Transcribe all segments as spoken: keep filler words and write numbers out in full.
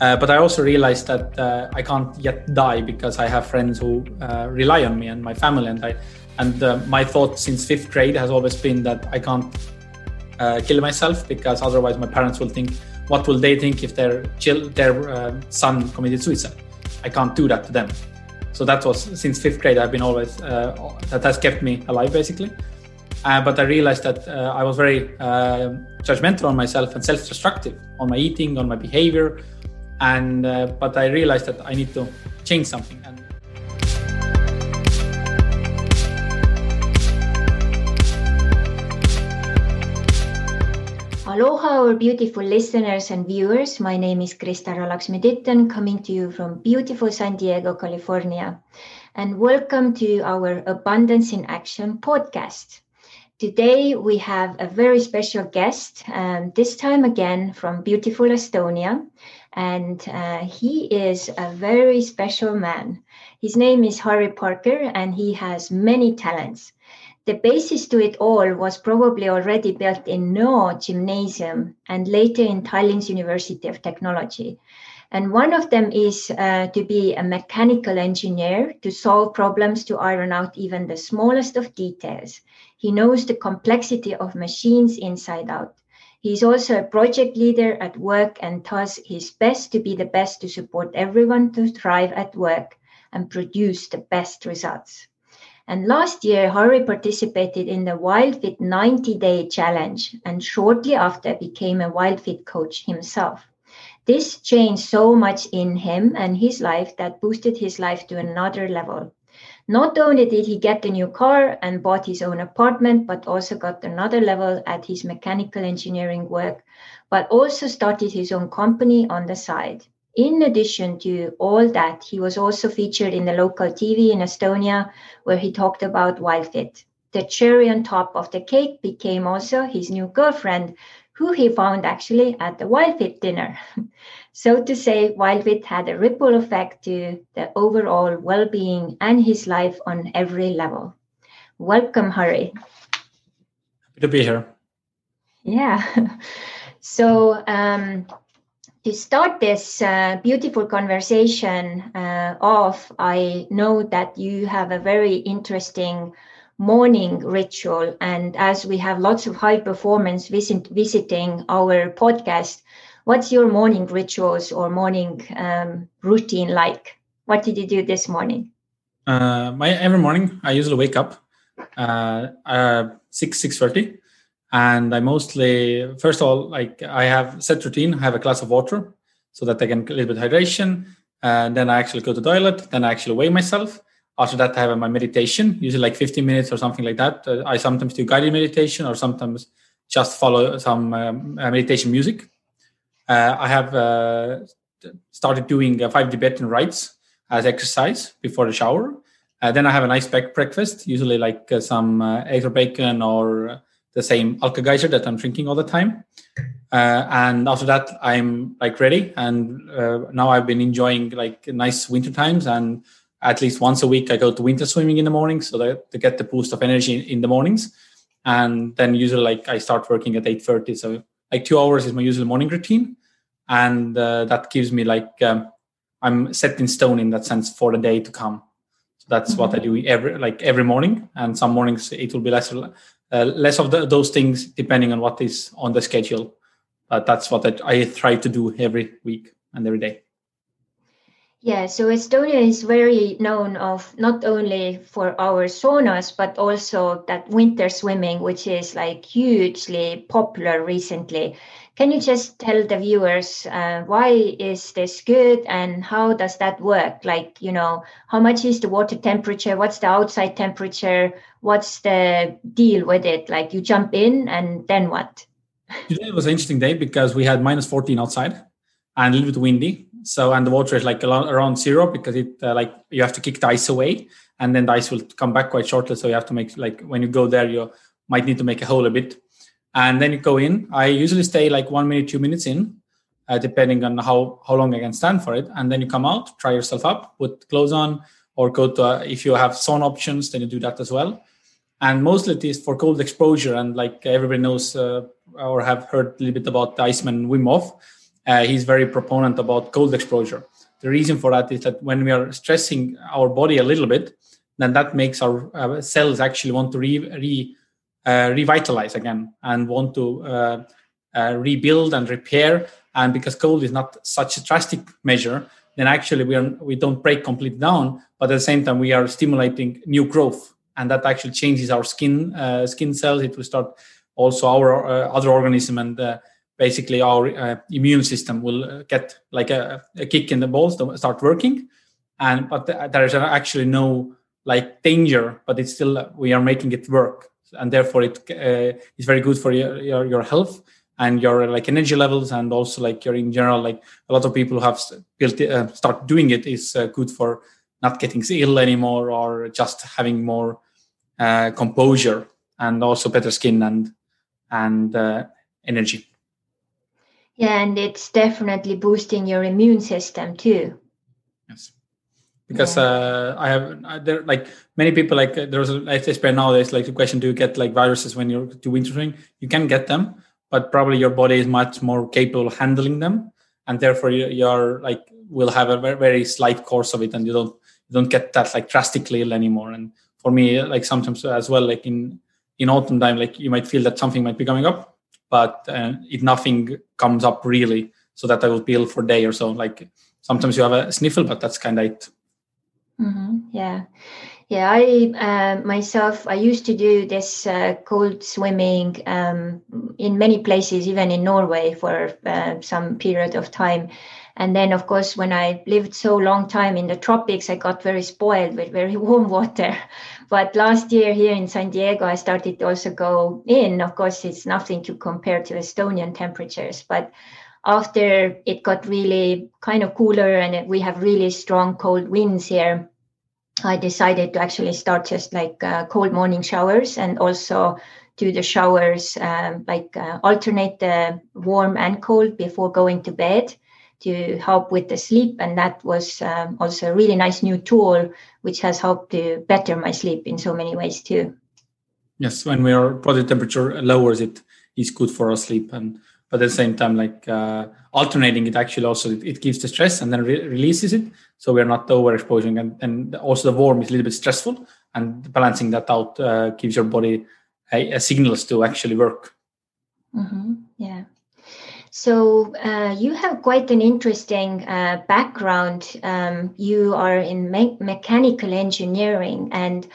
Uh, but I also realized that uh, I can't yet die because I have friends who uh, rely on me and my family. And I, and uh, my thought since fifth grade has always been that I can't uh, kill myself, because otherwise my parents will think, what will they think if their chil- their uh, son committed suicide? I can't do that to them. So that was since fifth grade. I've been always uh, that has kept me alive, basically. Uh, but I realized that uh, I was very uh, judgmental on myself and self-destructive on my eating, on my behavior. And uh, but I realized that I need to change something. And aloha, our beautiful listeners and viewers. My name is Krista Rolaksmeditan, coming to you from beautiful San Diego, California. And welcome to our Abundance in Action podcast. Today, we have a very special guest, um, this time again from beautiful Estonia. And uh, he is a very special man. His name is Harri Parker, and he has many talents. The basis to it all was probably already built in Nõo Gymnasium and later in Thailand's University of Technology. And one of them is uh, to be a mechanical engineer, to solve problems, to iron out even the smallest of details. He knows the complexity of machines inside out. He is also a project leader at work and does his best to be the best to support everyone to thrive at work and produce the best results. And last year, Harri participated in the WildFit ninety day challenge and shortly after became a WildFit coach himself. This changed so much in him and his life that boosted his life to another level. Not only did he get a new car and bought his own apartment, but also got another level at his mechanical engineering work, but also started his own company on the side. In addition to all that, he was also featured in the local T V in Estonia, where he talked about WildFit. The cherry on top of the cake became also his new girlfriend, who he found actually at the WildFit dinner. So to say, WildFit had a ripple effect to the overall well-being and his life on every level. Welcome, Harri. Happy to be here. Yeah. So... Um, To start this uh, beautiful conversation uh, off, I know that you have a very interesting morning ritual. And as we have lots of high performance visit- visiting our podcast, what's your morning rituals or morning um, routine like? What did you do this morning? Uh, my every morning, I usually wake up uh, uh, six, six thirty. And I mostly, first of all, like I have set routine. I have a glass of water so that I can a little bit of hydration. And then I actually go to the toilet. Then I actually weigh myself. After that, I have my meditation, usually like fifteen minutes or something like that. Uh, I sometimes do guided meditation or sometimes just follow some um, meditation music. Uh, I have uh, started doing uh, five Tibetan rites as exercise before the shower. Uh, then I have a nice breakfast, usually like uh, some uh, eggs or bacon or the same Alka-Geyser that I'm drinking all the time. Uh, and after that, I'm like ready. And uh, now I've been enjoying like nice winter times. And at least once a week, I go to winter swimming in the morning so that to get the boost of energy in the mornings. And then usually like I start working at eight thirty. So like two hours is my usual morning routine. And uh, that gives me like, um, I'm set in stone in that sense for the day to come. So that's mm-hmm. what I do every, like every morning. And some mornings it will be less Uh, less of the, those things, depending on what is on the schedule. But that's what I, I try to do every week and every day. Yeah, so Estonia is very known of not only for our saunas, but also that winter swimming, which is like hugely popular recently. Can you just tell the viewers uh, why is this good and how does that work? Like, you know, how much is the water temperature? What's the outside temperature? What's the deal with it? Like you jump in and then what? Today was an interesting day because we had minus fourteen outside and a little bit windy. So, and the water is like around zero because it uh, like you have to kick the ice away and then the ice will come back quite shortly. So you have to make like, when you go there, you might need to make a hole a bit and then you go in. I usually stay like one minute, two minutes in, uh, depending on how, how long I can stand for it. And then you come out, try yourself up, put clothes on or go to, uh, if you have sauna options, then you do that as well. And mostly it is for cold exposure. And like everybody knows uh, or have heard a little bit about the Iceman Wim Hof. uh, he's very proponent about cold exposure. The reason for that is that when we are stressing our body a little bit, then that makes our uh, cells actually want to re, re uh, revitalize again and want to uh, uh, rebuild and repair. And because cold is not such a drastic measure, then actually we are we don't break completely down, but at the same time we are stimulating new growth, and that actually changes our skin uh, skin cells. It will start also our uh, other organism, and uh, basically our uh, immune system will get like a, a kick in the balls to start working. And but there is actually no like danger, but it's still we are making it work, and therefore it uh, is very good for your your, your health and your like energy levels, and also like your in general, like a lot of people who have built uh, start doing it is uh, good for not getting ill anymore, or just having more uh, composure and also better skin and and uh, energy. Yeah, and it's definitely boosting your immune system too. Yes, because yeah. uh, I have there like many people like there's especially nowadays like the question: do you get like viruses when you do winter training? You can get them, but probably your body is much more capable of handling them, and therefore you, you're like will have a very, very slight course of it, and you don't you don't get that like drastically ill anymore. And for me, like sometimes as well, like in in autumn time, like you might feel that something might be coming up, but uh, if nothing comes up really, so that I will be ill for a day or so. Like sometimes you have a sniffle, but that's kind of it. Mm-hmm. Yeah. Yeah, I uh, myself, I used to do this uh, cold swimming um, in many places, even in Norway for uh, some period of time. And then, of course, when I lived so long time in the tropics, I got very spoiled with very warm water. But last year here in San Diego, I started to also go in. Of course, it's nothing to compare to Estonian temperatures, but after it got really kind of cooler and we have really strong cold winds here, I decided to actually start just like uh, cold morning showers, and also do the showers um, like uh, alternate the warm and cold before going to bed to help with the sleep. And that was um, also a really nice new tool, which has helped to better my sleep in so many ways too. Yes, when we are body temperature lowers, it is good for our sleep. And but at the same time, like uh, alternating it actually also, it, it gives the stress and then re- releases it. So we're not overexposing. And, and also the warm is a little bit stressful, and balancing that out uh, gives your body a, a signals to actually work. Mm-hmm. Yeah. So uh, you have quite an interesting uh, background. Um, you are in me- mechanical engineering, and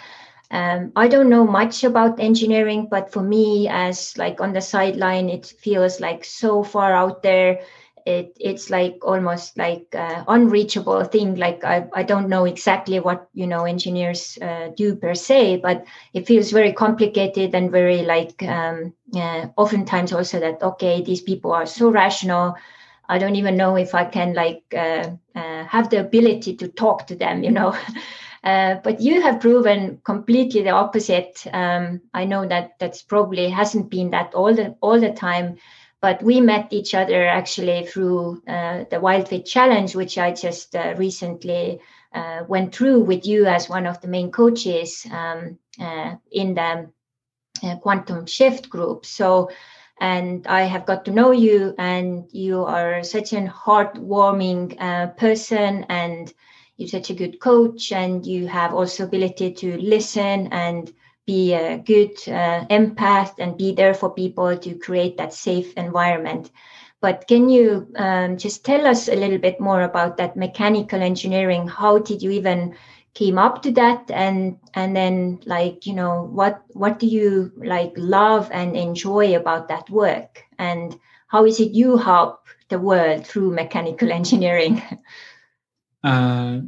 Um, I don't know much about engineering, but for me, as like on the sideline, it feels like so far out there. It it's like almost like uh, unreachable thing. Like I, I don't know exactly what, you know, engineers uh, do per se, but it feels very complicated and very like um, uh, oftentimes also that, okay, these people are so rational. I don't even know if I can like uh, uh, have the ability to talk to them, you know. Uh, but you have proven completely the opposite. Um, I know that that's probably hasn't been that all the all the time, but we met each other actually through uh, the WildFit challenge, which I just uh, recently uh, went through with you as one of the main coaches um, uh, in the uh, Quantum Shift group. So, and I have got to know you, and you are such a heartwarming uh, person, and you're such a good coach, and you have also ability to listen and be a good uh, empath and be there for people to create that safe environment. But can you um, just tell us a little bit more about that mechanical engineering? How did you even came up to that? And and then like, you know, what what do you like love and enjoy about that work? And how is it you help the world through mechanical engineering? Uh,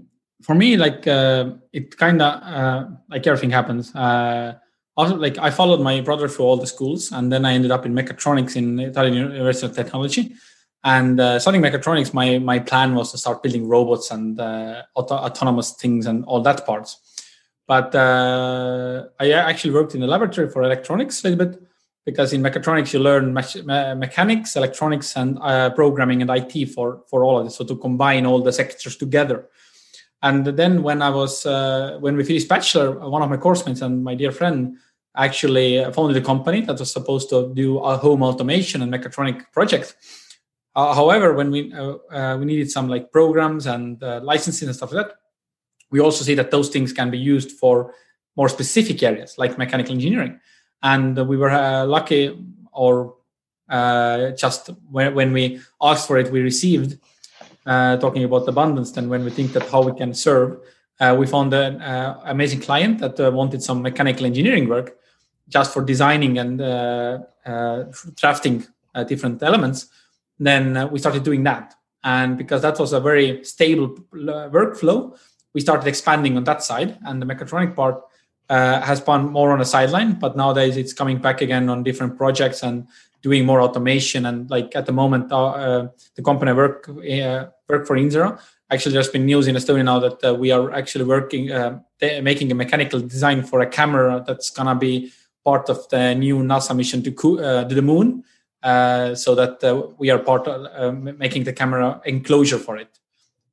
for me, like uh, it kind of uh, like everything happens. Uh, also, like I followed my brother through all the schools, and then I ended up in mechatronics in Thailand's University of Technology. And uh, starting mechatronics, my my plan was to start building robots and uh, auto- autonomous things and all that parts. But uh, I actually worked in the laboratory for electronics a little bit, because in mechatronics you learn mech- mechanics, electronics, and uh, programming and I T for, for all of this. So to combine all the sectors together. And then when I was uh, when we finished bachelor, one of my course mates and my dear friend actually founded a company that was supposed to do a home automation and mechatronic project. Uh, however, when we uh, uh, we needed some like programs and uh, licensing and stuff like that, we also see that those things can be used for more specific areas like mechanical engineering. And we were uh, lucky, or uh, just when, when we asked for it, we received, uh, talking about abundance. Then when we think that how we can serve, uh, we found an uh, amazing client that uh, wanted some mechanical engineering work just for designing and uh, uh, drafting uh, different elements. Then uh, we started doing that. And because that was a very stable uh, workflow, we started expanding on that side, and the mechatronic part uh, has been more on a sideline, but nowadays it's coming back again on different projects and doing more automation. And like at the moment, uh, uh, the company I work, uh, work for Inzero, actually there's been news in Estonia now that uh, we are actually working, uh, making a mechanical design for a camera that's going to be part of the new NASA mission to, uh, to the moon, uh, so that uh, we are part of uh, making the camera enclosure for it,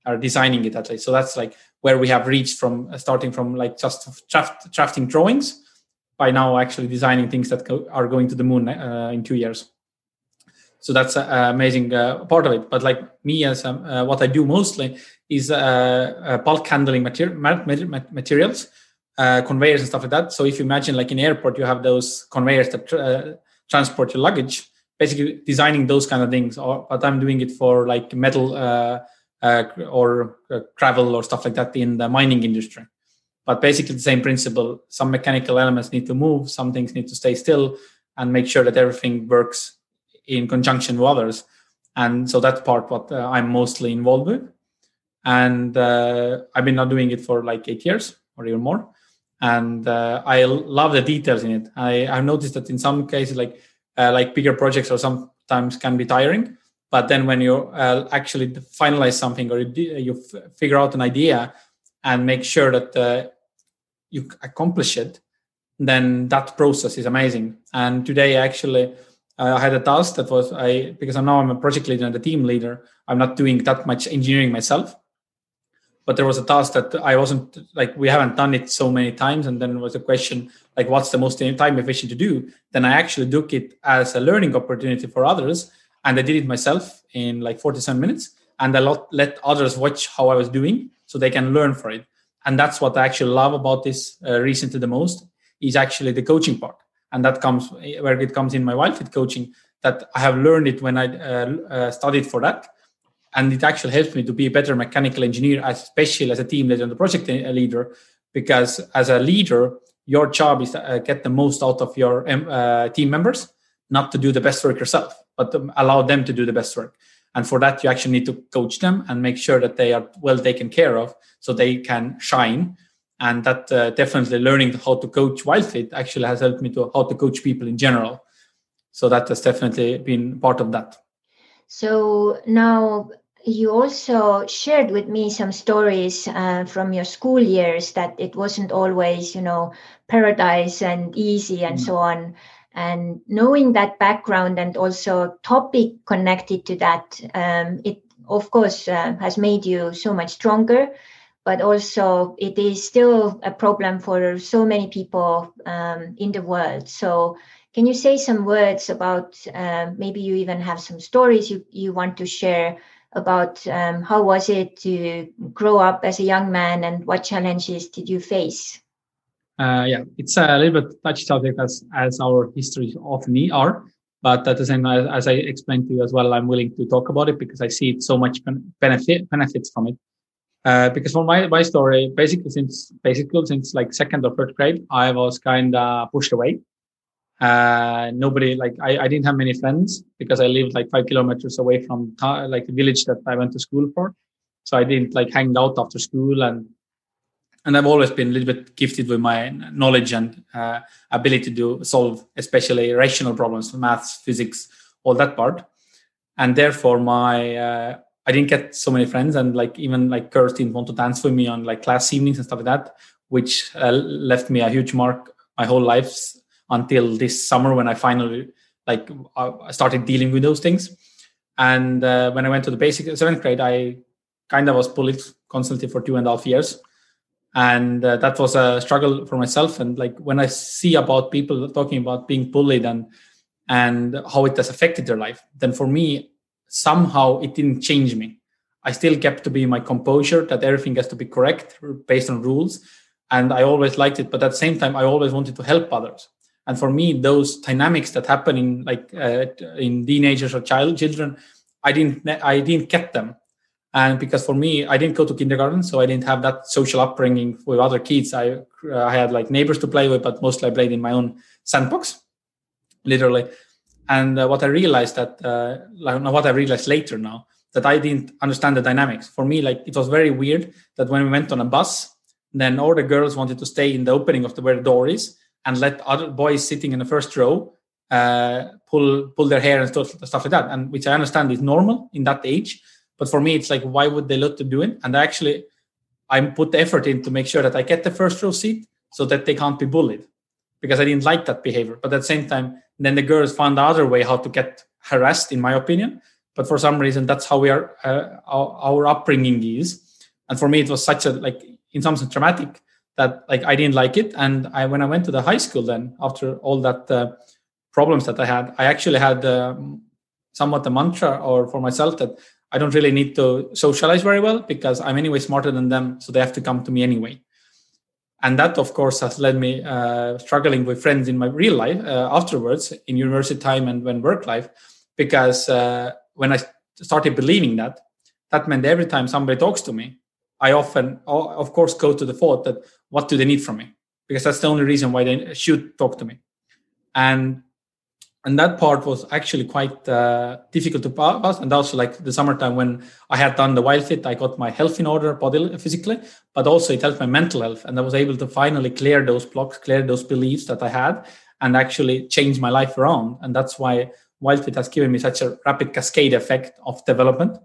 or designing it at least. So that's like where we have reached from, uh, starting from like just draft, drafting drawings, by now actually designing things that go, are going to the moon uh, in two years. So that's an amazing uh, part of it. But like me, as um, uh, what I do mostly is uh, uh, bulk handling materi- mat- materials, uh, conveyors and stuff like that. So if you imagine like in airport, you have those conveyors that uh, transport your luggage, basically designing those kind of things. Or, but I'm doing it for like metal uh, Uh, or uh, travel or stuff like that in the mining industry. But basically the same principle, some mechanical elements need to move, some things need to stay still and make sure that everything works in conjunction with others. And so that's part what uh, I'm mostly involved with. And uh, I've been now doing it for like eight years or even more. And uh, I love the details in it. I, I've noticed that in some cases, like uh, like bigger projects or sometimes can be tiring. But then when you uh, actually finalize something, or you, you f- figure out an idea and make sure that uh, you accomplish it, then that process is amazing. And today, actually, uh, I had a task that was, I because now I'm a project leader and a team leader, I'm not doing that much engineering myself. But there was a task that I wasn't, like, we haven't done it so many times. And then it was a question, like, what's the most time efficient to do? Then I actually took it as a learning opportunity for others. And I did it myself in like forty-seven minutes, and I let others watch how I was doing so they can learn from it. And that's what I actually love about this uh, recently the most, is actually the coaching part. And that comes where it comes in my WildFit coaching, that I have learned it when I uh, uh, studied for that. And it actually helps me to be a better mechanical engineer, especially as a team leader and a project leader, because as a leader, your job is to uh, get the most out of your uh, team members, not to do the best work yourself, but to allow them to do the best work. And for that, you actually need to coach them and make sure that they are well taken care of so they can shine. And that uh, definitely learning how to coach WildFit actually has helped me to how to coach people in general. So that has definitely been part of that. So now you also shared with me some stories uh, from your school years that it wasn't always, you know, paradise and easy and mm-hmm. so on. And knowing that background and also topic connected to that, um, it, of course, uh, has made you so much stronger. But also it is still a problem for so many people um, in the world. So can you say some words about, uh, maybe you even have some stories you, you want to share about um, how was it to grow up as a young man and what challenges did you face? Uh, yeah, it's a little bit touchy subject as, as our histories often are, but at the same time, as I explained to you as well, I'm willing to talk about it because I see it so much benefit benefits from it. Uh, because for my, my story, basically since basically since like second or third grade, I was kind of pushed away. Uh, nobody like I, I didn't have many friends because I lived like five kilometers away from ta- like the village that I went to school for, so I didn't like hang out after school. And. And I've always been a little bit gifted with my knowledge and uh, ability to solve, especially rational problems, maths, physics, all that part. And therefore, my uh, I didn't get so many friends, and like even like girls didn't want to dance with me on like class evenings and stuff like that, which uh, left me a huge mark my whole life until this summer when I finally like I started dealing with those things. And uh, when I went to the basic seventh grade, I kind of was bullied constantly for two and a half years. And uh, that was a struggle for myself. And like when I see about people talking about being bullied and and how it has affected their life, then for me, somehow it didn't change me. I still kept to be my composure, that everything has to be correct based on rules. And I always liked it. But at the same time, I always wanted to help others. And for me, those dynamics that happen in like uh, in teenagers or child children, I didn't I didn't get them. And because for me, I didn't go to kindergarten, so I didn't have that social upbringing with other kids. I, uh, I had like neighbors to play with, but mostly I played in my own sandbox, literally. And uh, what I realized that, uh, like, what I realized later now, that I didn't understand the dynamics. For me, like it was very weird that when we went on a bus, then all the girls wanted to stay in the opening of the where the door is and let other boys sitting in the first row uh, pull pull their hair and stuff, stuff like that. And which I understand is normal in that age. But for me, it's like, why would they look to do it? And actually, I put the effort in to make sure that I get the first row seat so that they can't be bullied, because I didn't like that behavior. But at the same time, then the girls found the other way how to get harassed, in my opinion. But for some reason, that's how we are, uh, our, our upbringing is. And for me, it was such a, like, in some sense, traumatic that like I didn't like it. And I, when I went to the high school, then after all that uh, problems that I had, I actually had um, somewhat a mantra or for myself that I don't really need to socialize very well because I'm anyway smarter than them. So they have to come to me anyway. And that, of course, has led me uh, struggling with friends in my real life uh, afterwards in university time and when work life, because uh, when I started believing that, that meant every time somebody talks to me, I often, of course, go to the thought that what do they need from me? Because that's the only reason why they should talk to me. And And that part was actually quite uh, difficult to pass. And also like the summertime when I had done the WildFit, I got my health in order bodily, physically, but also it helped my mental health. And I was able to finally clear those blocks, clear those beliefs that I had and actually change my life around. And that's why WildFit has given me such a rapid cascade effect of development,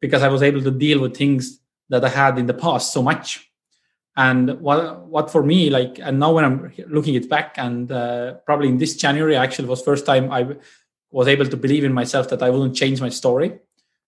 because I was able to deal with things that I had in the past so much. And what what for me, like, and now when I'm looking it back and uh, probably in this January, actually was first time I w- was able to believe in myself that I wouldn't change my story,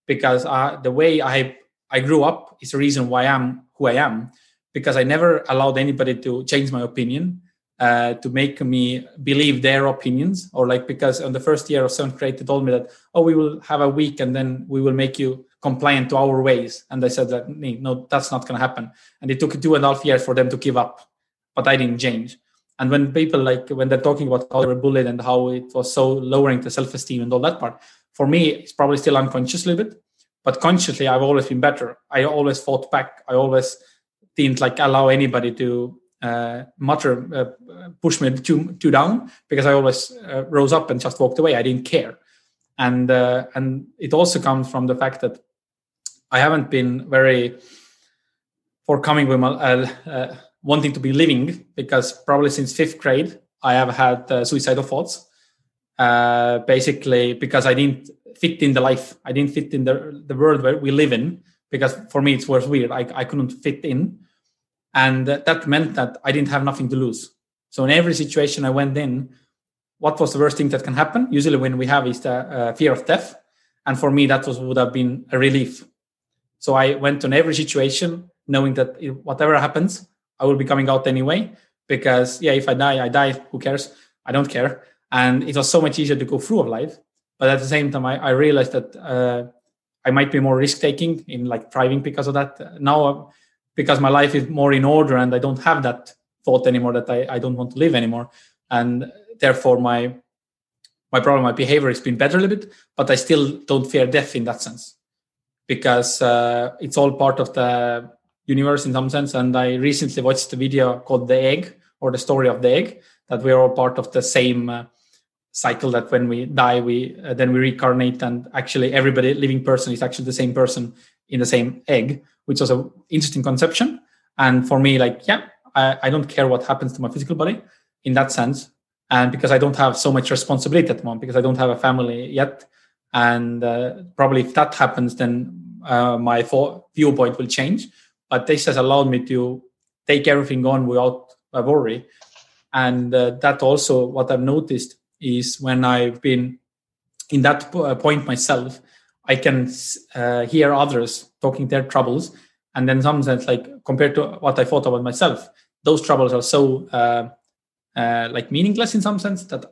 because uh, the way I I grew up is the reason why I'm who I am, because I never allowed anybody to change my opinion, uh, to make me believe their opinions, or like, because on the first year of SoundCrate, they told me that, oh, we will have a week and then we will make you compliant to our ways. And I said that, no, that's not going to happen. And it took two and a half years for them to give up, but I didn't change. And when people like, when they're talking about how they were bullied and how it was so lowering the self-esteem and all that part, for me, it's probably still unconscious a little bit, but consciously I've always been better. I always fought back. I always didn't like allow anybody to uh, mutter, uh, push me too, too down, because I always uh, rose up and just walked away. I didn't care. And, uh, and it also comes from the fact that I haven't been very forthcoming with my, uh, uh, wanting to be living, because probably since fifth grade, I have had uh, suicidal thoughts, uh, basically because I didn't fit in the life. I didn't fit in the, the world where we live in, because for me, it was weird. I, I couldn't fit in. And that meant that I didn't have nothing to lose. So in every situation I went in, what was the worst thing that can happen? Usually when we have is the uh, fear of death. And for me, that was would have been a relief. So I went on every situation knowing that whatever happens, I will be coming out anyway, because, yeah, if I die, I die. Who cares? I don't care. And it was so much easier to go through of life. But at the same time, I, I realized that uh, I might be more risk-taking in like thriving because of that. Now, because my life is more in order and I don't have that thought anymore that I, I don't want to live anymore. And therefore, my my problem, my behavior has been better a little bit, but I still don't fear death in that sense, because uh, it's all part of the universe in some sense. And I recently watched a video called The Egg, or the story of the egg, that we are all part of the same uh, cycle, that when we die, we uh, then we reincarnate, and actually everybody living person is actually the same person in the same egg, which was an interesting conception. And for me, like, yeah, I, I don't care what happens to my physical body in that sense. And because I don't have so much responsibility at the moment, because I don't have a family yet. And uh, probably if that happens, then uh, my fo- viewpoint will change. But this has allowed me to take everything on without a worry. And uh, that also, what I've noticed is when I've been in that po- point myself, I can uh, hear others talking their troubles. And then in some sense, like compared to what I thought about myself, those troubles are so uh, uh, like meaningless in some sense that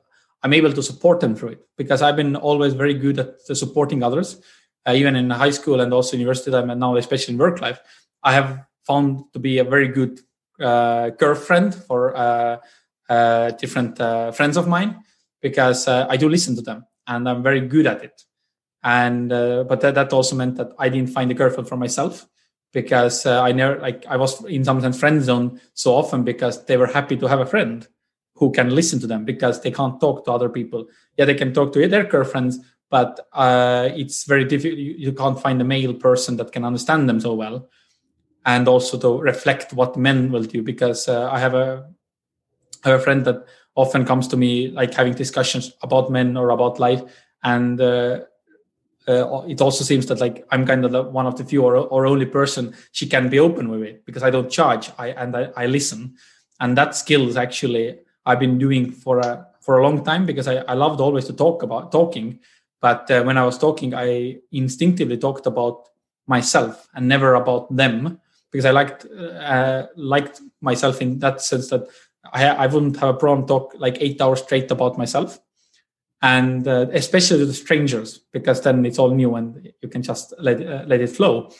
I'm able to support them through it, because I've been always very good at supporting others, uh, even in high school and also university that I'm at now, especially in work life. I have found to be a very good uh, girlfriend for uh, uh, different uh, friends of mine, because uh, I do listen to them and I'm very good at it. And uh, but that, that also meant that I didn't find a girlfriend for myself, because uh, I never like I was in sometimes friend zone so often, because they were happy to have a friend who can listen to them, because they can't talk to other people. Yeah, they can talk to their girlfriends, but uh, it's very difficult. You, you can't find a male person that can understand them so well. And also to reflect what men will do, because uh, I have a I have a friend that often comes to me like having discussions about men or about life, and uh, uh, it also seems that like I'm kind of the, one of the few or, or only person she can be open with it, because I don't judge, I and I, I listen, and that skill is actually I've been doing for a for a long time, because I, I loved always to talk about talking, but uh, when I was talking, I instinctively talked about myself and never about them. Because I liked uh, liked myself in that sense that I, I wouldn't have a problem talk like eight hours straight about myself, and uh, especially to the strangers, because then it's all new and you can just let uh, let it flow.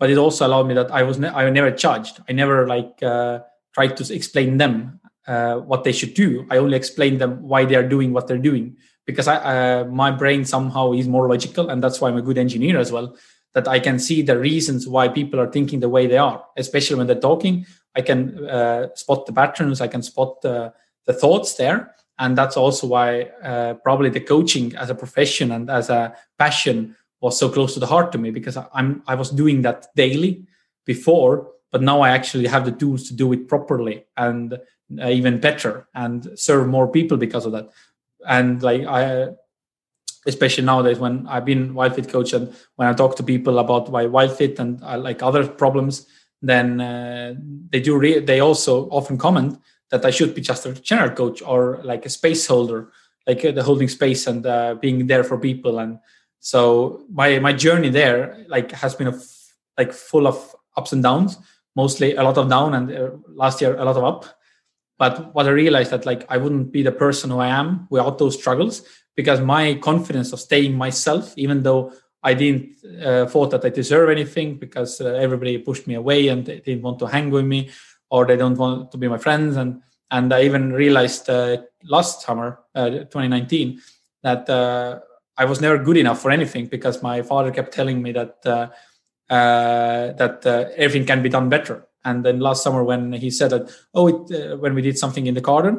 But it also allowed me that I was ne- I never judged. I never like uh, tried to explain them uh, what they should do. I only explained them why they are doing what they're doing, because I uh, my brain somehow is more logical, and that's why I'm a good engineer as well. That I can see the reasons why people are thinking the way they are, especially when they're talking. I can uh, spot the patterns, I can spot the, the thoughts there. And that's also why uh, probably the coaching as a profession and as a passion was so close to the heart to me, because I, I'm I was doing that daily before, but now I actually have the tools to do it properly and uh, even better and serve more people because of that. And like I... especially nowadays when I've been WildFit coach and when I talk to people about why WildFit and uh, like other problems, then uh, they do. Re- they also often comment that I should be just a general coach or like a space holder, like uh, the holding space and uh, being there for people. And so my my journey there like has been a f- like full of ups and downs, mostly a lot of down and uh, last year a lot of up. But what I realized that like I wouldn't be the person who I am without those struggles, because my confidence of staying myself, even though I didn't uh, thought that I deserve anything, because uh, everybody pushed me away and they didn't want to hang with me, or they don't want to be my friends. And and I even realized uh, last summer, uh, twenty nineteen, that uh, I was never good enough for anything, because my father kept telling me that uh, uh, that uh, everything can be done better. And then last summer when he said that, oh, it, uh, when we did something in the garden,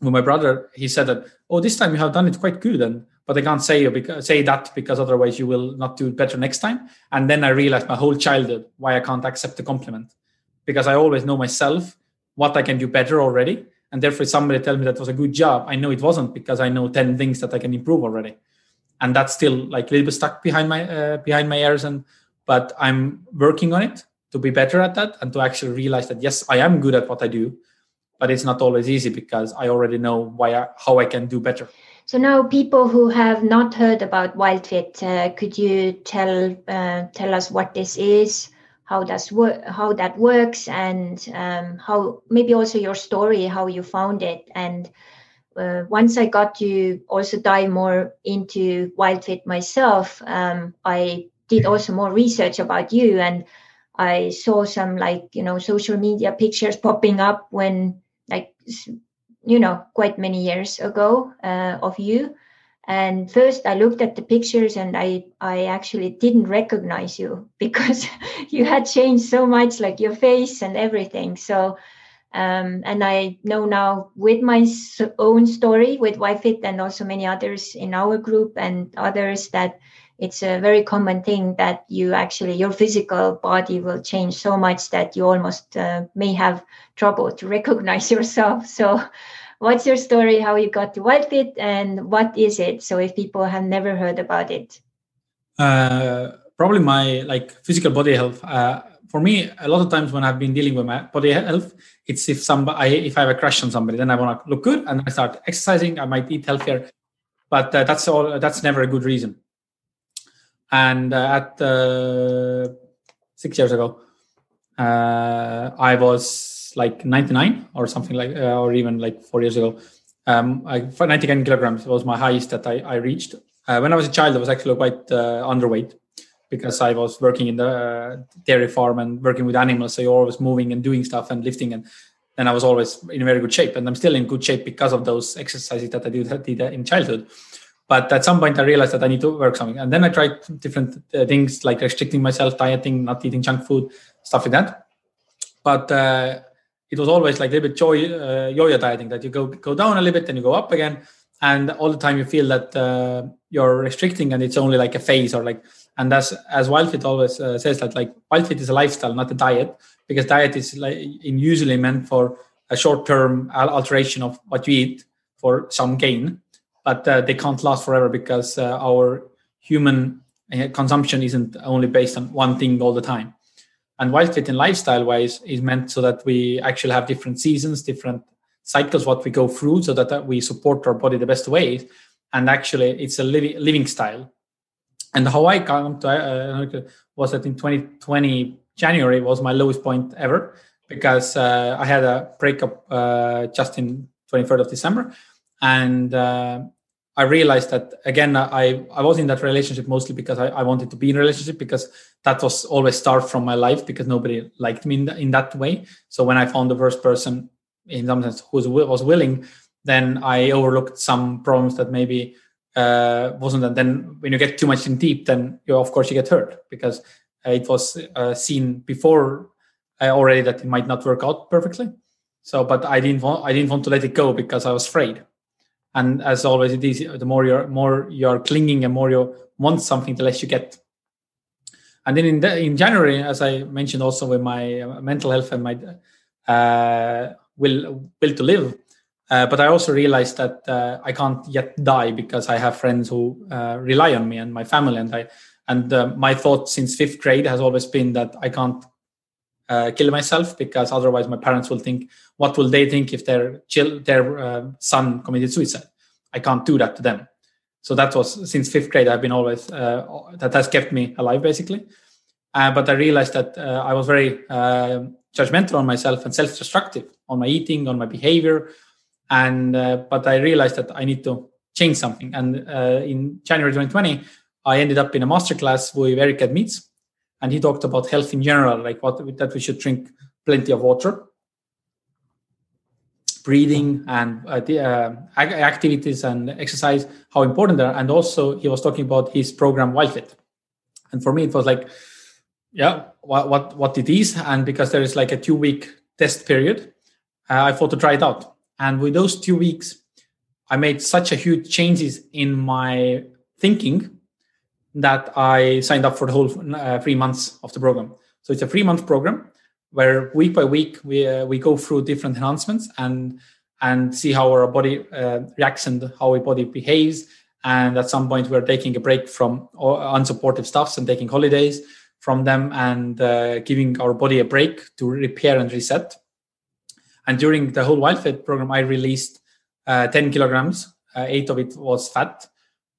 with my brother, he said that, oh, this time you have done it quite good, and but I can't say because, say that because otherwise you will not do it better next time. And then I realized my whole childhood why I can't accept the compliment, because I always know myself what I can do better already, and therefore if somebody tells me that was a good job, I know it wasn't, because I know ten things that I can improve already, and that's still like a little bit stuck behind my uh, behind my ears. And but I'm working on it to be better at that and to actually realize that yes, I am good at what I do. But it's not always easy, because I already know why I, how I can do better. So now, people who have not heard about WildFit, uh, could you tell uh, tell us what this is, how does work, how that works, and um, how maybe also your story, how you found it? And uh, once I got to also dive more into WildFit myself, um, I did also more research about you, and I saw some like you know social media pictures popping up when. Like, you know, quite many years ago uh, of you. And first I looked at the pictures and I, I actually didn't recognize you, because you had changed so much, like your face and everything. So, um, and I know now with my own story with WildFit and also many others in our group and others, that it's a very common thing that you actually, your physical body will change so much that you almost uh, may have trouble to recognize yourself. So what's your story, how you got to WildFit, and what is it? So if people have never heard about it. Uh, probably my like physical body health. Uh, for me, a lot of times when I've been dealing with my body health, it's if somebody, if I have a crush on somebody, then I want to look good and I start exercising, I might eat healthier, but uh, that's all. That's never a good reason. And at uh, six years ago, uh, I was like ninety-nine or something like, uh, or even like four years ago, Um, I, ninety-nine kilograms was my highest that I, I reached. Uh, when I was a child, I was actually quite uh, underweight because I was working in the uh, dairy farm and working with animals. So you're always moving and doing stuff and lifting, and and I was always in very good shape. And I'm still in good shape because of those exercises that I did, that did in childhood. But at some point, I realized that I need to work something. And then I tried different uh, things like restricting myself, dieting, not eating junk food, stuff like that. But uh, it was always like a little bit joy, uh, yo-yo dieting, that you go go down a little bit and you go up again. And all the time you feel that uh, you're restricting and it's only like a phase or like, and as, as WildFit always uh, says that like WildFit is a lifestyle, not a diet, because diet is like usually meant for a short-term alteration of what you eat for some gain, but uh, they can't last forever because uh, our human consumption isn't only based on one thing all the time. And WildFit in lifestyle wise is meant so that we actually have different seasons, different cycles, what we go through, so that we support our body the best way. And actually it's a living living style. And how I come to uh, was that in twenty twenty January was my lowest point ever, because uh, I had a breakup uh, just in twenty-third of December, and uh, I realized that again I I was in that relationship mostly because I, I wanted to be in a relationship, because that was always start from my life, because nobody liked me in, the, in that way. So when I found the first person in some sense who was willing, then I overlooked some problems that maybe uh, wasn't. And then when you get too much in deep, then you, of course you get hurt, because it was uh, seen before uh, already that it might not work out perfectly. So, but I didn't want, I didn't want to let it go because I was afraid. And as always, it is the more you're more you're clinging and more you want something, the less you get. And then in the, in January, as I mentioned, also with my mental health and my uh, will will to live, uh, but I also realized that uh, I can't yet die, because I have friends who uh, rely on me and my family, and I. And uh, my thought since fifth grade has always been that I can't uh, kill myself, because otherwise my parents will think, what will they think if their child, their uh, son committed suicide? I can't do that to them. So that was since fifth grade. I've been always uh, that has kept me alive basically. Uh, but I realized that uh, I was very uh, judgmental on myself and self-destructive on my eating, on my behavior. And uh, but I realized that I need to change something. And uh, in January twenty twenty. I ended up in a masterclass with Eric Edmeades, and he talked about health in general, like what that we should drink plenty of water, breathing and uh, the, uh, activities and exercise, how important they are. And also he was talking about his program WildFit. And for me, it was like, yeah, what, what, what it is. And because there is like a two week test period, uh, I thought to try it out. And with those two weeks, I made such a huge changes in my thinking that I signed up for the whole uh, three months of the program. So it's a three-month program where week by week we uh, we go through different enhancements and and see how our body uh, reacts and how our body behaves. And at some point we're taking a break from unsupportive stuffs and taking holidays from them, and uh, giving our body a break to repair and reset. And during the whole WildFit program, I released uh, ten kilograms. Uh, eight of it was fat.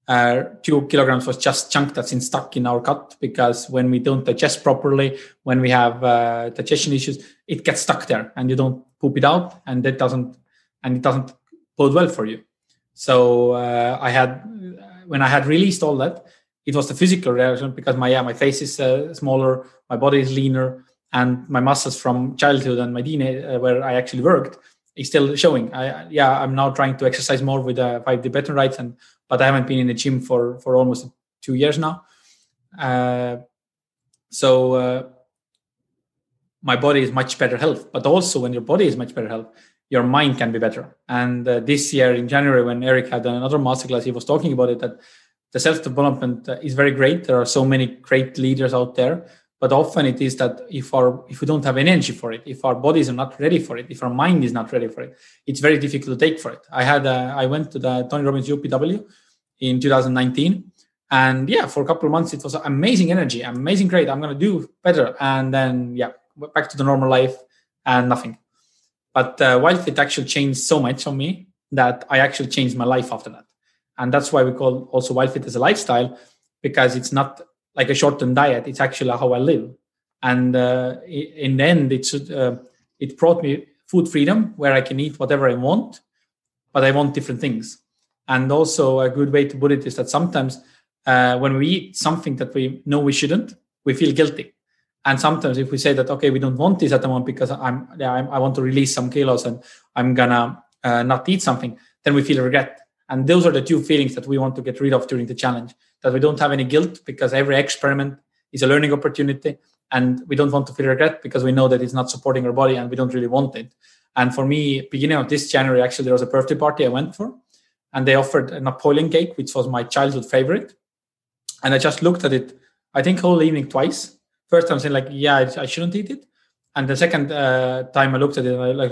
Uh, two kilograms was just chunk that's in stuck in our gut, because when we don't digest properly, when we have uh, digestion issues, it gets stuck there, and you don't poop it out, and that doesn't and it doesn't bode well for you. So uh, I had when I had released all that, it was the physical reaction, because my yeah, my face is uh, smaller, my body is leaner, and my muscles from childhood and my D N A uh, where I actually worked is still showing. I yeah I'm now trying to exercise more with uh, five Tibetan rites and. But I haven't been in the gym for, for almost two years now. Uh, so uh, my body is much better health. But also when your body is much better health, your mind can be better. And uh, this year in January, when Eric had another masterclass, he was talking about it, that the self-development is very great. There are so many great leaders out there. But often it is that if our if we don't have energy for it, if our bodies are not ready for it, if our mind is not ready for it, it's very difficult to take for it. I had a, I went to the Tony Robbins U P W in two thousand nineteen, and yeah, for a couple of months it was amazing energy, amazing, great. I'm gonna do better, and then yeah, back to the normal life and nothing. But uh, WildFit actually changed so much on me that I actually changed my life after that, and that's why we call also WildFit as a lifestyle, because it's not like a short-term diet, it's actually how I live. And uh, in the end, it, should, uh, it brought me food freedom, where I can eat whatever I want. but I want different things. And also a good way to put it is that sometimes uh, when we eat something that we know we shouldn't, we feel guilty. And sometimes if we say that, okay, we don't want this at the moment because I'm, yeah, I'm I want to release some kilos and I'm gonna uh, not eat something, then we feel regret. And those are the two feelings that we want to get rid of during the challenge, that we don't have any guilt because every experiment is a learning opportunity, and we don't want to feel regret because we know that it's not supporting our body and we don't really want it. And for me, beginning of this January, actually, there was a birthday party I went for, and they offered a Napoleon cake, which was my childhood favorite. And I just looked at it, I think, whole evening twice. First time saying like, yeah, I shouldn't eat it. And the second uh, time I looked at it, I was like,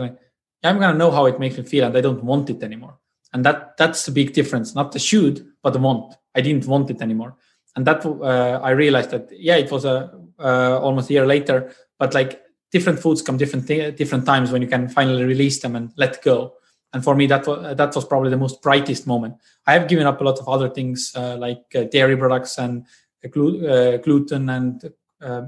I'm going to know how it makes me feel and I don't want it anymore. And that that's the big difference, not the should, but the want. I didn't want it anymore. And that uh, I realized that, yeah, it was a, uh, almost a year later, but like different foods come different th- different times when you can finally release them and let go. And for me, that was, that was probably the most brightest moment. I have given up a lot of other things uh, like uh, dairy products and uh, glu- uh, gluten and uh,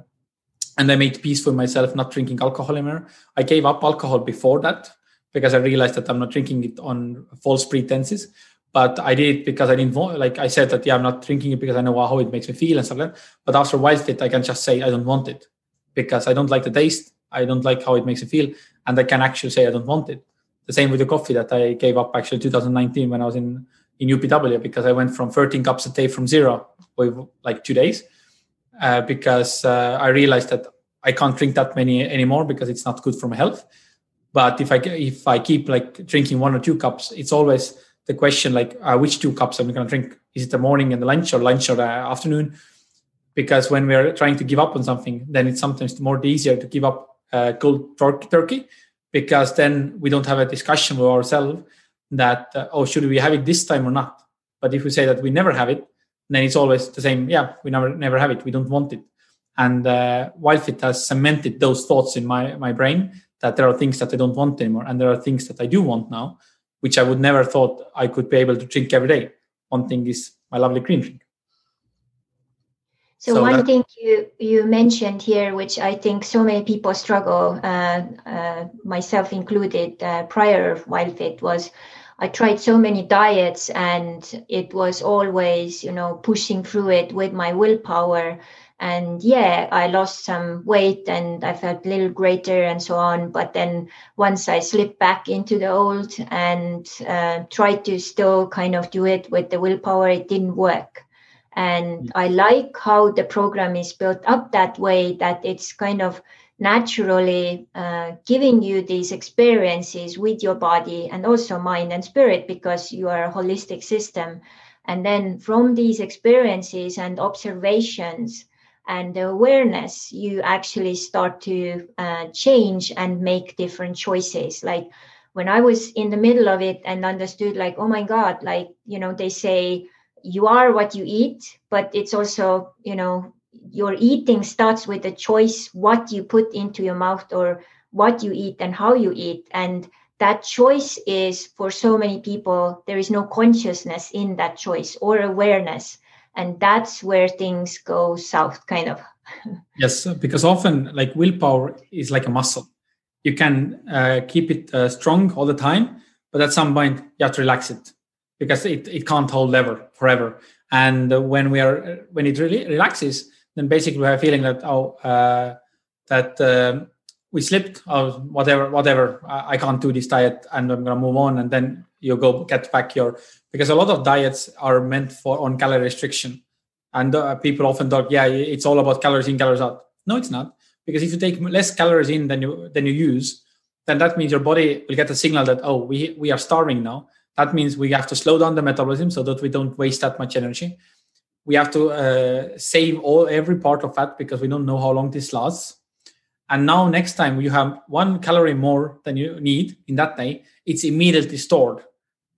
and I made peace with myself not drinking alcohol anymore. I gave up alcohol before that because I realized that I'm not drinking it on false pretenses. But I did it because I didn't want, like I said that, yeah, I'm not drinking it because I know how it makes me feel and stuff like that. But after WildFit, I can just say I don't want it because I don't like the taste. I don't like how it makes me feel. And I can actually say I don't want it. The same with the coffee that I gave up actually two thousand nineteen when I was in, in U P W, because I went from thirteen cups a day from zero with like two days uh, because uh, I realized that I can't drink that many anymore because it's not good for my health. But if I if I keep like drinking one or two cups, it's always the question like uh, which two cups am I going to drink? Is it the morning and the lunch or lunch or the afternoon? Because when we're trying to give up on something, then it's sometimes more easier to give up uh, cold turkey because then we don't have a discussion with ourselves that, uh, oh, should we have it this time or not? But if we say that we never have it, then it's always the same. Yeah, we never never have it. We don't want it. And uh, WildFit has cemented those thoughts in my, my brain that there are things that I don't want anymore. And there are things that I do want now, which I would never thought I could be able to drink every day. One thing is my lovely green drink. So, so one that, thing you, you mentioned here, which I think so many people struggle, uh, uh, myself included, uh, prior WildFit, was I tried so many diets and it was always, you know, pushing through it with my willpower. And yeah, I lost some weight and I felt a little greater and so on. But then once I slipped back into the old and uh, tried to still kind of do it with the willpower, it didn't work. And I like how the program is built up that way, that it's kind of naturally uh, giving you these experiences with your body and also mind and spirit, because you are a holistic system. And then from these experiences and observations and the awareness, you actually start to uh, change and make different choices. Like when I was in the middle of it and understood like, oh my God, like, you know, they say, you are what you eat, but it's also, you know, your eating starts with the choice, what you put into your mouth or what you eat and how you eat. And that choice is, for so many people, there is no consciousness in that choice or awareness. And that's where things go south, kind of. Yes, because often like willpower is like a muscle. You can uh, keep it uh, strong all the time, but at some point you have to relax it, because it, it can't hold ever forever. And when we are when it really relaxes, then basically we have a feeling that oh uh, that uh, we slipped or whatever whatever I can't do this diet and I'm gonna move on. And then you go get back your, because a lot of diets are meant for on calorie restriction, and uh, people often talk yeah it's all about calories in, calories out. No, it's not, because if you take less calories in than you than you use, then that means your body will get a signal that oh we we are starving now. That means we have to slow down the metabolism so that we don't waste that much energy. We have to uh, save all every part of fat because we don't know how long this lasts. And now next time you have one calorie more than you need in that day, it's immediately stored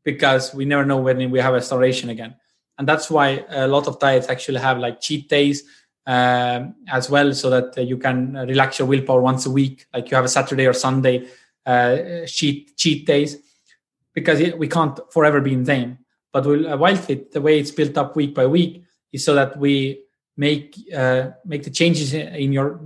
because we never know when we have a starvation again. And that's why a lot of diets actually have like cheat days um, as well, so that you can relax your willpower once a week. Like you have a Saturday or Sunday uh, cheat cheat days. Because we can't forever be in vain. But we'll, uh, WildFit, the way it's built up week by week, is so that we make uh, make the changes in your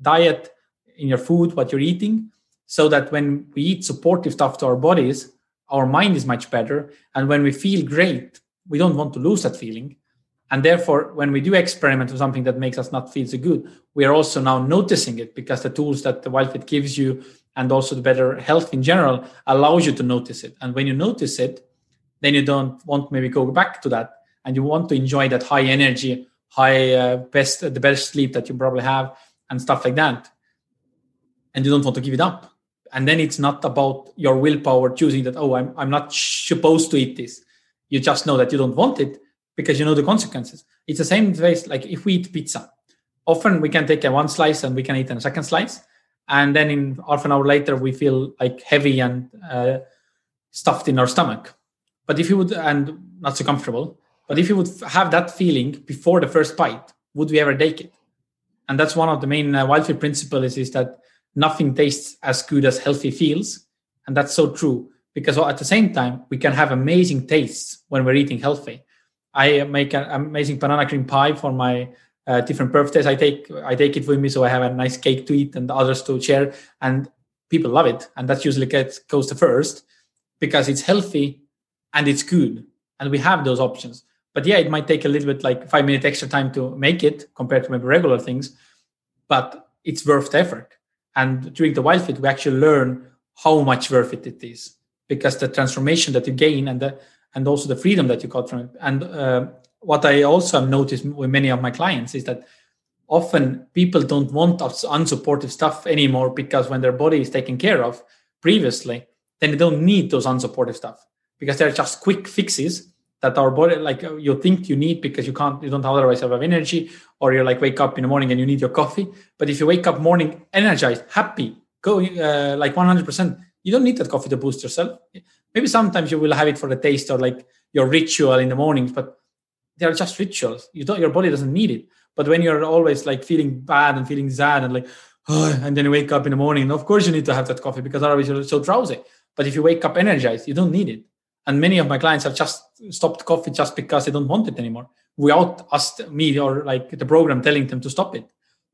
diet, in your food, what you're eating, so that when we eat supportive stuff to our bodies, our mind is much better. And when we feel great, we don't want to lose that feeling. And therefore, when we do experiment with something that makes us not feel so good, we are also now noticing it, because the tools that the WildFit gives you, and also the better health in general, allows you to notice it. And when you notice it, then you don't want maybe go back to that. And you want to enjoy that high energy, high uh, best, the best sleep that you probably have and stuff like that. And you don't want to give it up. And then it's not about your willpower choosing that, oh, I'm, I'm not supposed to eat this. You just know that you don't want it because you know the consequences. It's the same place, like if we eat pizza, often we can take a one slice and we can eat a second slice. And then in half an hour later, we feel like heavy and uh, stuffed in our stomach. But if you would, and not so comfortable, but if you would have that feeling before the first bite, would we ever take it? And that's one of the main uh, WildFit principles, is that nothing tastes as good as healthy feels. And that's so true, because at the same time, we can have amazing tastes when we're eating healthy. I make an amazing banana cream pie for my uh, different birthdays. I take I take it with me, so I have a nice cake to eat and others to share. And people love it. And that usually gets, goes the first, because it's healthy and it's good. And we have those options. But yeah, it might take a little bit, like five minutes extra time to make it compared to maybe regular things, but it's worth the effort. And during the WildFit, we actually learn how much worth it it is, because the transformation that you gain and the, and also the freedom that you got from it. And uh, what I also have noticed with many of my clients is that often people don't want unsupportive stuff anymore, because when their body is taken care of previously, then they don't need those unsupportive stuff, because they're just quick fixes that our body, like you think you need, because you can't, you don't otherwise have energy, or you're like wake up in the morning and you need your coffee. But if you wake up morning energized, happy, go uh, like one hundred percent, you don't need that coffee to boost yourself. Maybe sometimes you will have it for the taste or like your ritual in the mornings, but they are just rituals. You don't, your body doesn't need it. But when you're always like feeling bad and feeling sad and like, oh, and then you wake up in the morning, and of course you need to have that coffee because otherwise you're so drowsy. But if you wake up energized, you don't need it. And many of my clients have just stopped coffee just because they don't want it anymore, without us, me, or like the program telling them to stop it,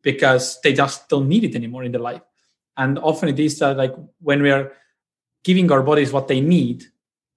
because they just don't need it anymore in their life. And often it is that, like, when we are giving our bodies what they need,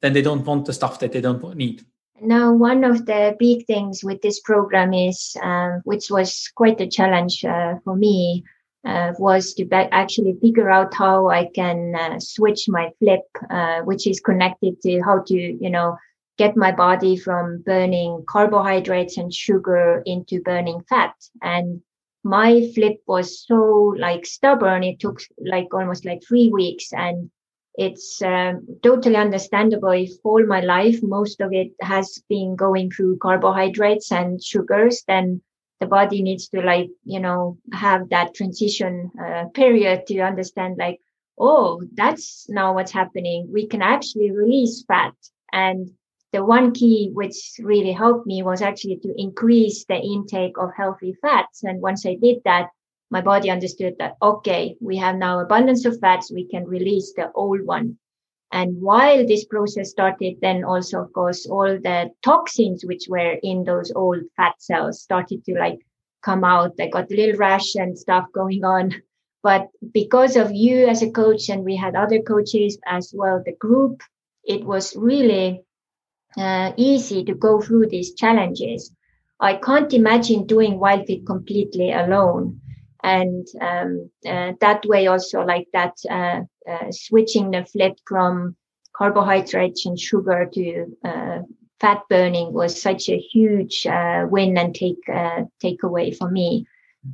then they don't want the stuff that they don't need. Now, one of the big things with this program is, um, which was quite a challenge uh, for me, Uh, was to be- actually figure out how I can uh, switch my flip, uh, which is connected to how to, you know, get my body from burning carbohydrates and sugar into burning fat. And my flip was so like stubborn. It took like almost like three weeks. And it's um, totally understandable if all my life, most of it has been going through carbohydrates and sugars, then the body needs to, like, you know, have that transition uh, period to understand, like, oh, that's now what's happening. We can actually release fat. And the one key which really helped me was actually to increase the intake of healthy fats. And once I did that, my body understood that, okay, we have now abundance of fats. We can release the old one. And while this process started, then also, of course, all the toxins which were in those old fat cells started to like come out. I got a little rash and stuff going on. But because of you as a coach, and we had other coaches as well, the group, it was really uh, easy to go through these challenges. I can't imagine doing WildFit completely alone. And um, uh, that way also, like that, uh, uh, switching the flip from carbohydrates and sugar to uh, fat burning was such a huge uh, win and take uh, takeaway for me.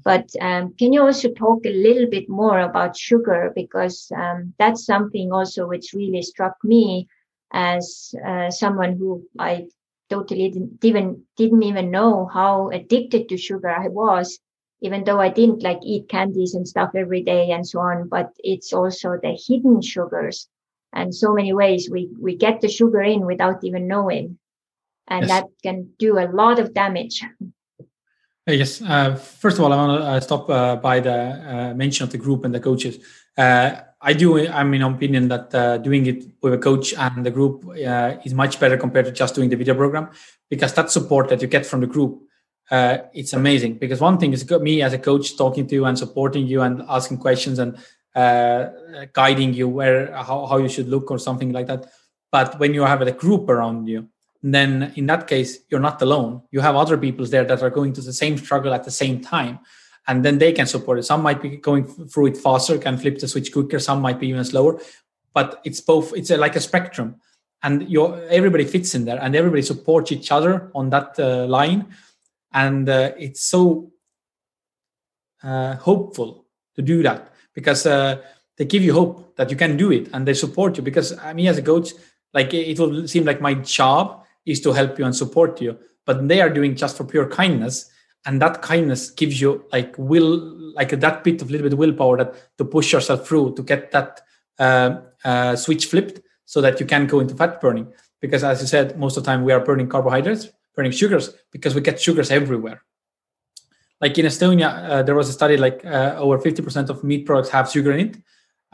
But um, can you also talk a little bit more about sugar? Because um, that's something also which really struck me as uh, someone who I totally didn't even, didn't even know how addicted to sugar I was. Even though I didn't like eat candies and stuff every day and so on, but it's also the hidden sugars. And so many ways we, we get the sugar in without even knowing. And yes, that can do a lot of damage. Yes. Uh, first of all, I want to uh, stop uh, by the uh, mention of the group and the coaches. Uh, I do, I'm in opinion that uh, doing it with a coach and the group uh, is much better compared to just doing the video program, because that support that you get from the group, Uh, it's amazing. Because one thing is me as a coach talking to you and supporting you and asking questions and uh, guiding you where how, how you should look or something like that. But when you have a group around you, then in that case, you're not alone. You have other people there that are going through the same struggle at the same time. And then they can support it. Some might be going through it faster, can flip the switch quicker. Some might be even slower. But it's both. It's a, like a spectrum. And you everybody fits in there. And everybody supports each other on that uh, line. And uh, it's so uh, hopeful to do that. Because uh, they give you hope that you can do it. And they support you. Because I mean, as a coach, like it will seem like my job is to help you and support you, but they are doing just for pure kindness, and that kindness gives you like will, like that bit of little bit of willpower that to push yourself through to get that uh, uh, switch flipped, so that you can go into fat burning. Because as you said, most of the time we are burning carbohydrates, burning sugars, because we get sugars everywhere. Like in Estonia, uh, there was a study like uh, over fifty percent of meat products have sugar in it.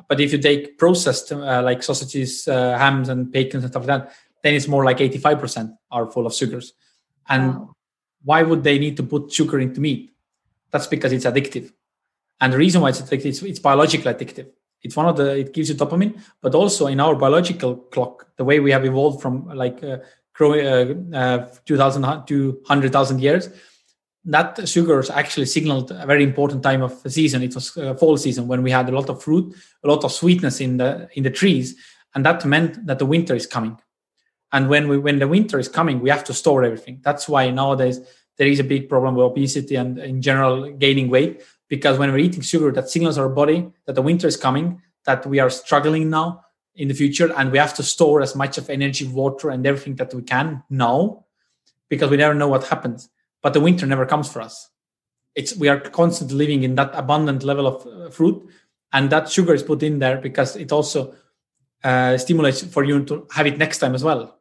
But if you take processed uh, like sausages, uh, hams and bacon and stuff like that, then it's more like eighty-five percent are full of sugars. And wow. Why would they need to put sugar into meat? That's because it's addictive. And the reason why it's addictive, it's, it's biologically addictive. It's one of the, it gives you dopamine, but also in our biological clock, the way we have evolved from like uh, growing, uh, uh, two thousand to one hundred thousand years, that sugars actually signaled a very important time of the season. It was uh, fall season when we had a lot of fruit, a lot of sweetness in the in the trees, and that meant that the winter is coming. And when we when the winter is coming, we have to store everything. That's why nowadays there is a big problem with obesity and in general gaining weight, because when we're eating sugar, that signals our body that the winter is coming, that we are struggling now in the future, and we have to store as much of energy, water, and everything that we can now, because we never know what happens. But the winter never comes for us. It's we are constantly living in that abundant level of uh, fruit, and that sugar is put in there because it also uh, stimulates for you to have it next time as well.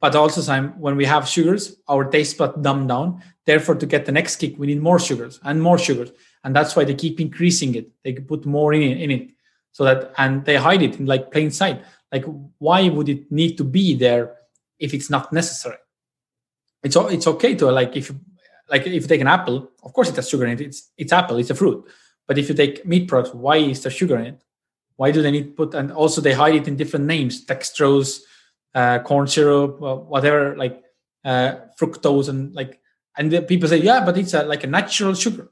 But also, when we have sugars, our taste bud dumb down. Therefore, to get the next kick, we need more sugars and more sugars, and that's why they keep increasing it. They put more in it, in it, so that and they hide it in like plain sight. Like, why would it need to be there if it's not necessary? It's it's okay to like if. Like if you take an apple, of course it has sugar in it. It's it's apple, it's a fruit. But if you take meat products, why is there sugar in it? Why do they need to put, and also they hide it in different names, dextrose, uh, corn syrup, whatever, like uh, fructose and like, and the people say, yeah, but it's a, like a natural sugar.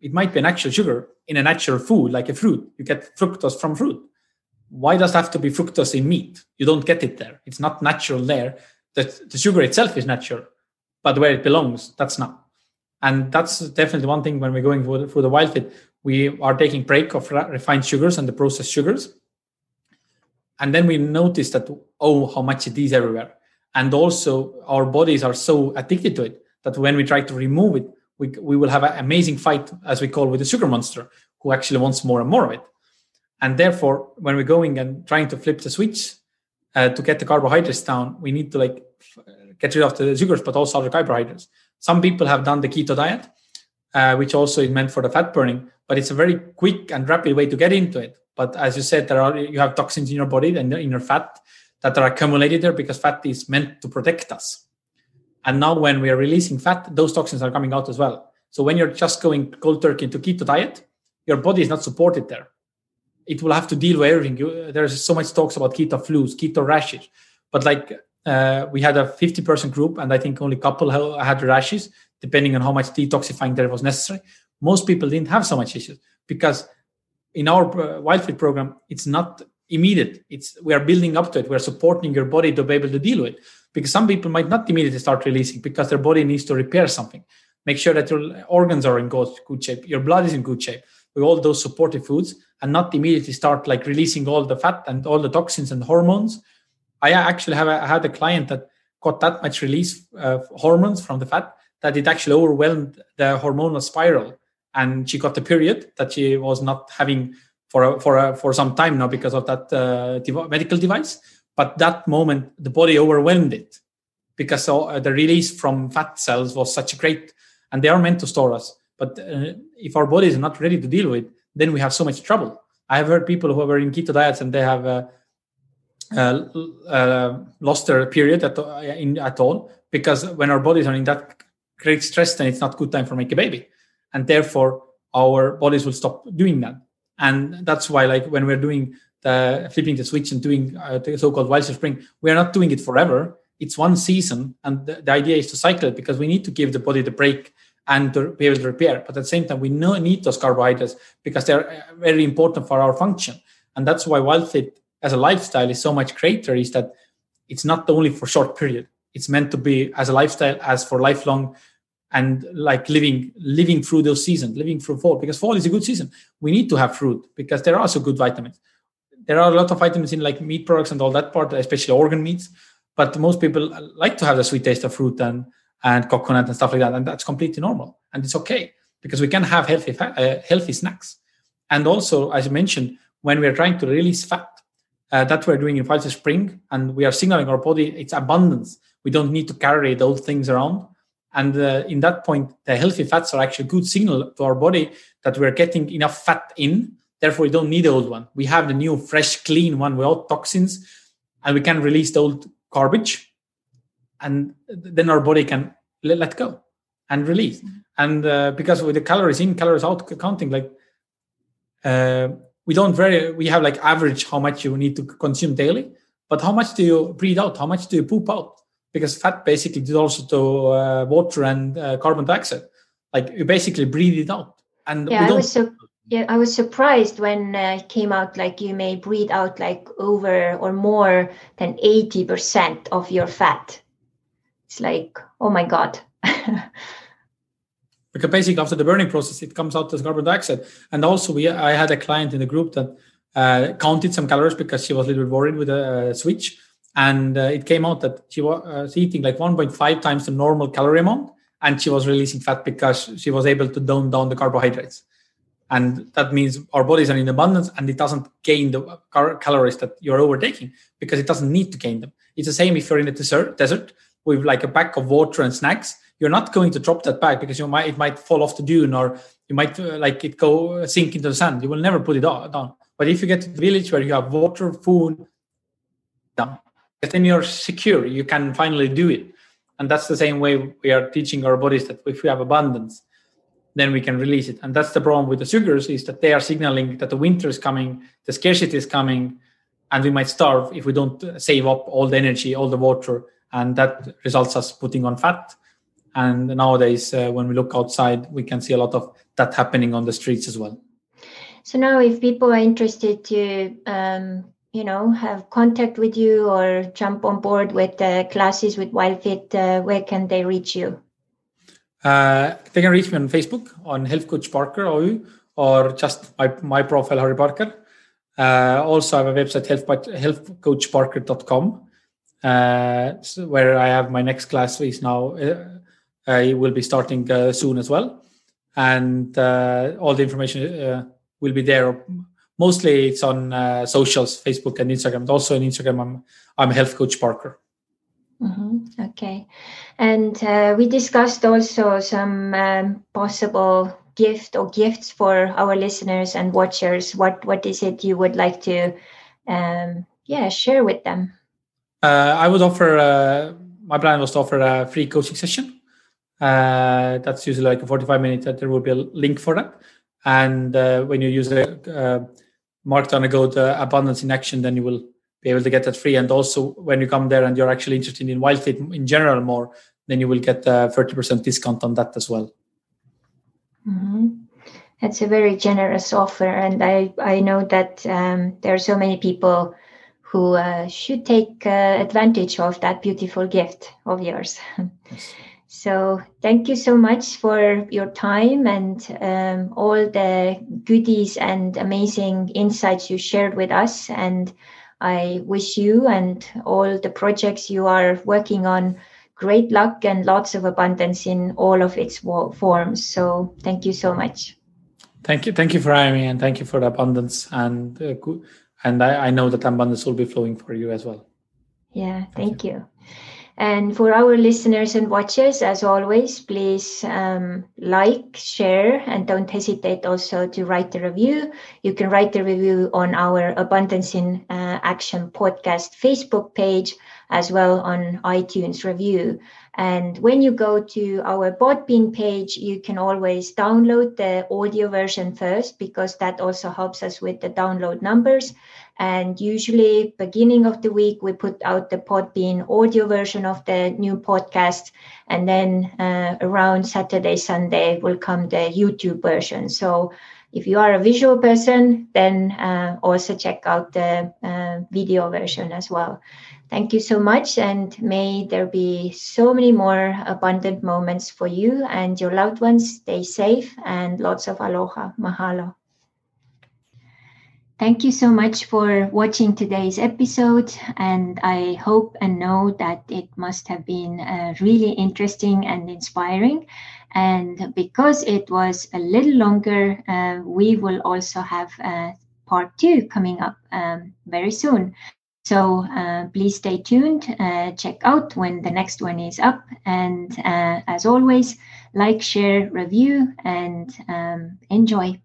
It might be an actual sugar in a natural food, like a fruit. You get fructose from fruit. Why does it have to be fructose in meat? You don't get it there. It's not natural there. The, the sugar itself is natural, but where it belongs, that's not. And that's definitely one thing when we're going through the, through the WildFit, we are taking break of refined sugars and the processed sugars. And then we notice that, oh, how much it is everywhere. And also our bodies are so addicted to it that when we try to remove it, we, we will have an amazing fight, as we call with the sugar monster, who actually wants more and more of it. And therefore, when we're going and trying to flip the switch uh, to get the carbohydrates down, we need to like get rid of the sugars, but also other carbohydrates. Some people have done the keto diet, uh, which also is meant for the fat burning, but it's a very quick and rapid way to get into it. But as you said, there are you have toxins in your body and in your fat that are accumulated there because fat is meant to protect us. And now when we are releasing fat, those toxins are coming out as well. So when you're just going cold turkey into keto diet, your body is not supported there. It will have to deal with everything. You, there's so much talks about keto flus, keto rashes, but like... Uh, we had a fifty person group, and I think only a couple had rashes, depending on how much detoxifying there was necessary. Most people didn't have so much issues because in our uh, WildFit program, it's not immediate. It's we are building up to it. We are supporting your body to be able to deal with it. Because some people might not immediately start releasing because their body needs to repair something. Make sure that your organs are in good, good shape. Your blood is in good shape with all those supportive foods, and not immediately start like releasing all the fat and all the toxins and hormones. I actually have a, I had a client that got that much release of hormones from the fat that it actually overwhelmed the hormonal spiral, and she got the period that she was not having for a, for a, for some time now because of that uh, dev- medical device. But that moment, the body overwhelmed it because uh, the release from fat cells was such a great, and they are meant to store us. But uh, if our body is not ready to deal with, then we have so much trouble. I have heard people who are in keto diets and they have. Uh, Uh, uh, lost their period at, uh, in, at all, because when our bodies are in that great stress, then it's not good time for make a baby, and therefore our bodies will stop doing that. And that's why, like when we're doing the flipping the switch and doing uh, the so-called Wildfit spring, we are not doing it forever. It's one season, and the, the idea is to cycle it because we need to give the body the break and to be able to repair. But at the same time, we no need those carbohydrates because they're very important for our function. And that's why WildFit as a lifestyle is so much greater, is that it's not only for short period. It's meant to be as a lifestyle, as for lifelong, and like living living through those seasons, living through fall, because fall is a good season. We need to have fruit because there are also good vitamins. There are a lot of vitamins in like meat products and all that part, especially organ meats. But most people like to have the sweet taste of fruit and, and coconut and stuff like that. And that's completely normal. And it's okay because we can have healthy uh, healthy snacks. And also, as you mentioned, when we are trying to release fat, uh, that we're doing in Wildfit spring, and we are signaling our body its abundance. We don't need to carry those things around. And uh, in that point, the healthy fats are actually a good signal to our body that we're getting enough fat in. Therefore, we don't need the old one. We have the new, fresh, clean one without toxins, and we can release the old garbage, and then our body can let go and release. Mm-hmm. And uh, because with the calories in, calories out counting, like uh, we don't very, we have like average how much you need to consume daily, but how much do you breathe out? How much do you poop out? Because fat basically is also to uh, water and uh, carbon dioxide. Like you basically breathe it out. And yeah, I was so yeah, I was surprised when uh, it came out like you may breathe out like over or more than eighty percent of your fat. It's like, oh my God. Because basically after the burning process, it comes out as carbon dioxide. And also we, I had a client in the group that uh, counted some calories because she was a little bit worried with the uh, switch. And uh, it came out that she was uh, eating like one point five times the normal calorie amount, and she was releasing fat because she was able to tone down the carbohydrates. And that means our bodies are in abundance, and it doesn't gain the car- calories that you're overtaking because it doesn't need to gain them. It's the same if you're in a desert, desert with like a pack of water and snacks. You're not going to drop that bag because you might it might fall off the dune, or you might uh, like it go sink into the sand. You will never put it down. But if you get to the village where you have water, food, down. Then you're secure. You can finally do it. And that's the same way we are teaching our bodies that if we have abundance, then we can release it. And that's the problem with the sugars, is that they are signaling that the winter is coming, the scarcity is coming, and we might starve if we don't save up all the energy, all the water. And that results us putting on fat. And nowadays, uh, when we look outside, we can see a lot of that happening on the streets as well. So now if people are interested to... Um... you know, have contact with you or jump on board with the uh, classes with WildFit, uh, where can they reach you? Uh, they can reach me on Facebook, on Health Coach Parker, or just my, my profile, Harri Parker. Uh, also, I have a website, health, health coach parker dot com, uh, so where I have my next class is now. Uh, I will be starting uh, soon as well. And uh, all the information uh, will be there. Mostly it's on uh, socials, Facebook and Instagram. But also on Instagram, I'm, I'm Health Coach Parker. Mm-hmm. Okay. And uh, we discussed also some um, possible gift or gifts for our listeners and watchers. What What is it you would like to um, yeah, share with them? Uh, I would offer, uh, my plan was to offer a free coaching session. Uh, that's usually like a forty-five minute, there will be a link for that. And uh, when you use the uh, Markdown and go to Abundance in Action, then you will be able to get that free. And also when you come there and you're actually interested in WildFit in general more, then you will get a thirty percent discount on that as well. Mm-hmm. That's a very generous offer. And I, I know that um, there are so many people who uh, should take uh, advantage of that beautiful gift of yours. Yes. So thank you so much for your time and um, all the goodies and amazing insights you shared with us. And I wish you and all the projects you are working on great luck and lots of abundance in all of its forms. So thank you so much. Thank you. Thank you for having me, and thank you for the abundance. And uh, and I, I know that abundance will be flowing for you as well. Yeah, thank, thank you. you. And for our listeners and watchers, as always, please um, like, share, and don't hesitate also to write the review. You can write the review on our Abundance in uh, Action podcast Facebook page, as well on iTunes review. And when you go to our Podbean page, you can always download the audio version first, because that also helps us with the download numbers. And usually beginning of the week, we put out the Podbean audio version of the new podcast. And then uh, around Saturday, Sunday will come the YouTube version. So if you are a visual person, then uh, also check out the uh, video version as well. Thank you so much, and may there be so many more abundant moments for you and your loved ones. Stay safe, and lots of aloha. Mahalo. Thank you so much for watching today's episode, and I hope and know that it must have been uh, really interesting and inspiring. And because it was a little longer, uh, we will also have uh, part two coming up um, very soon. So uh, please stay tuned, uh, check out when the next one is up. And uh, as always, like, share, review, and um, enjoy.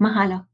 Mahalo.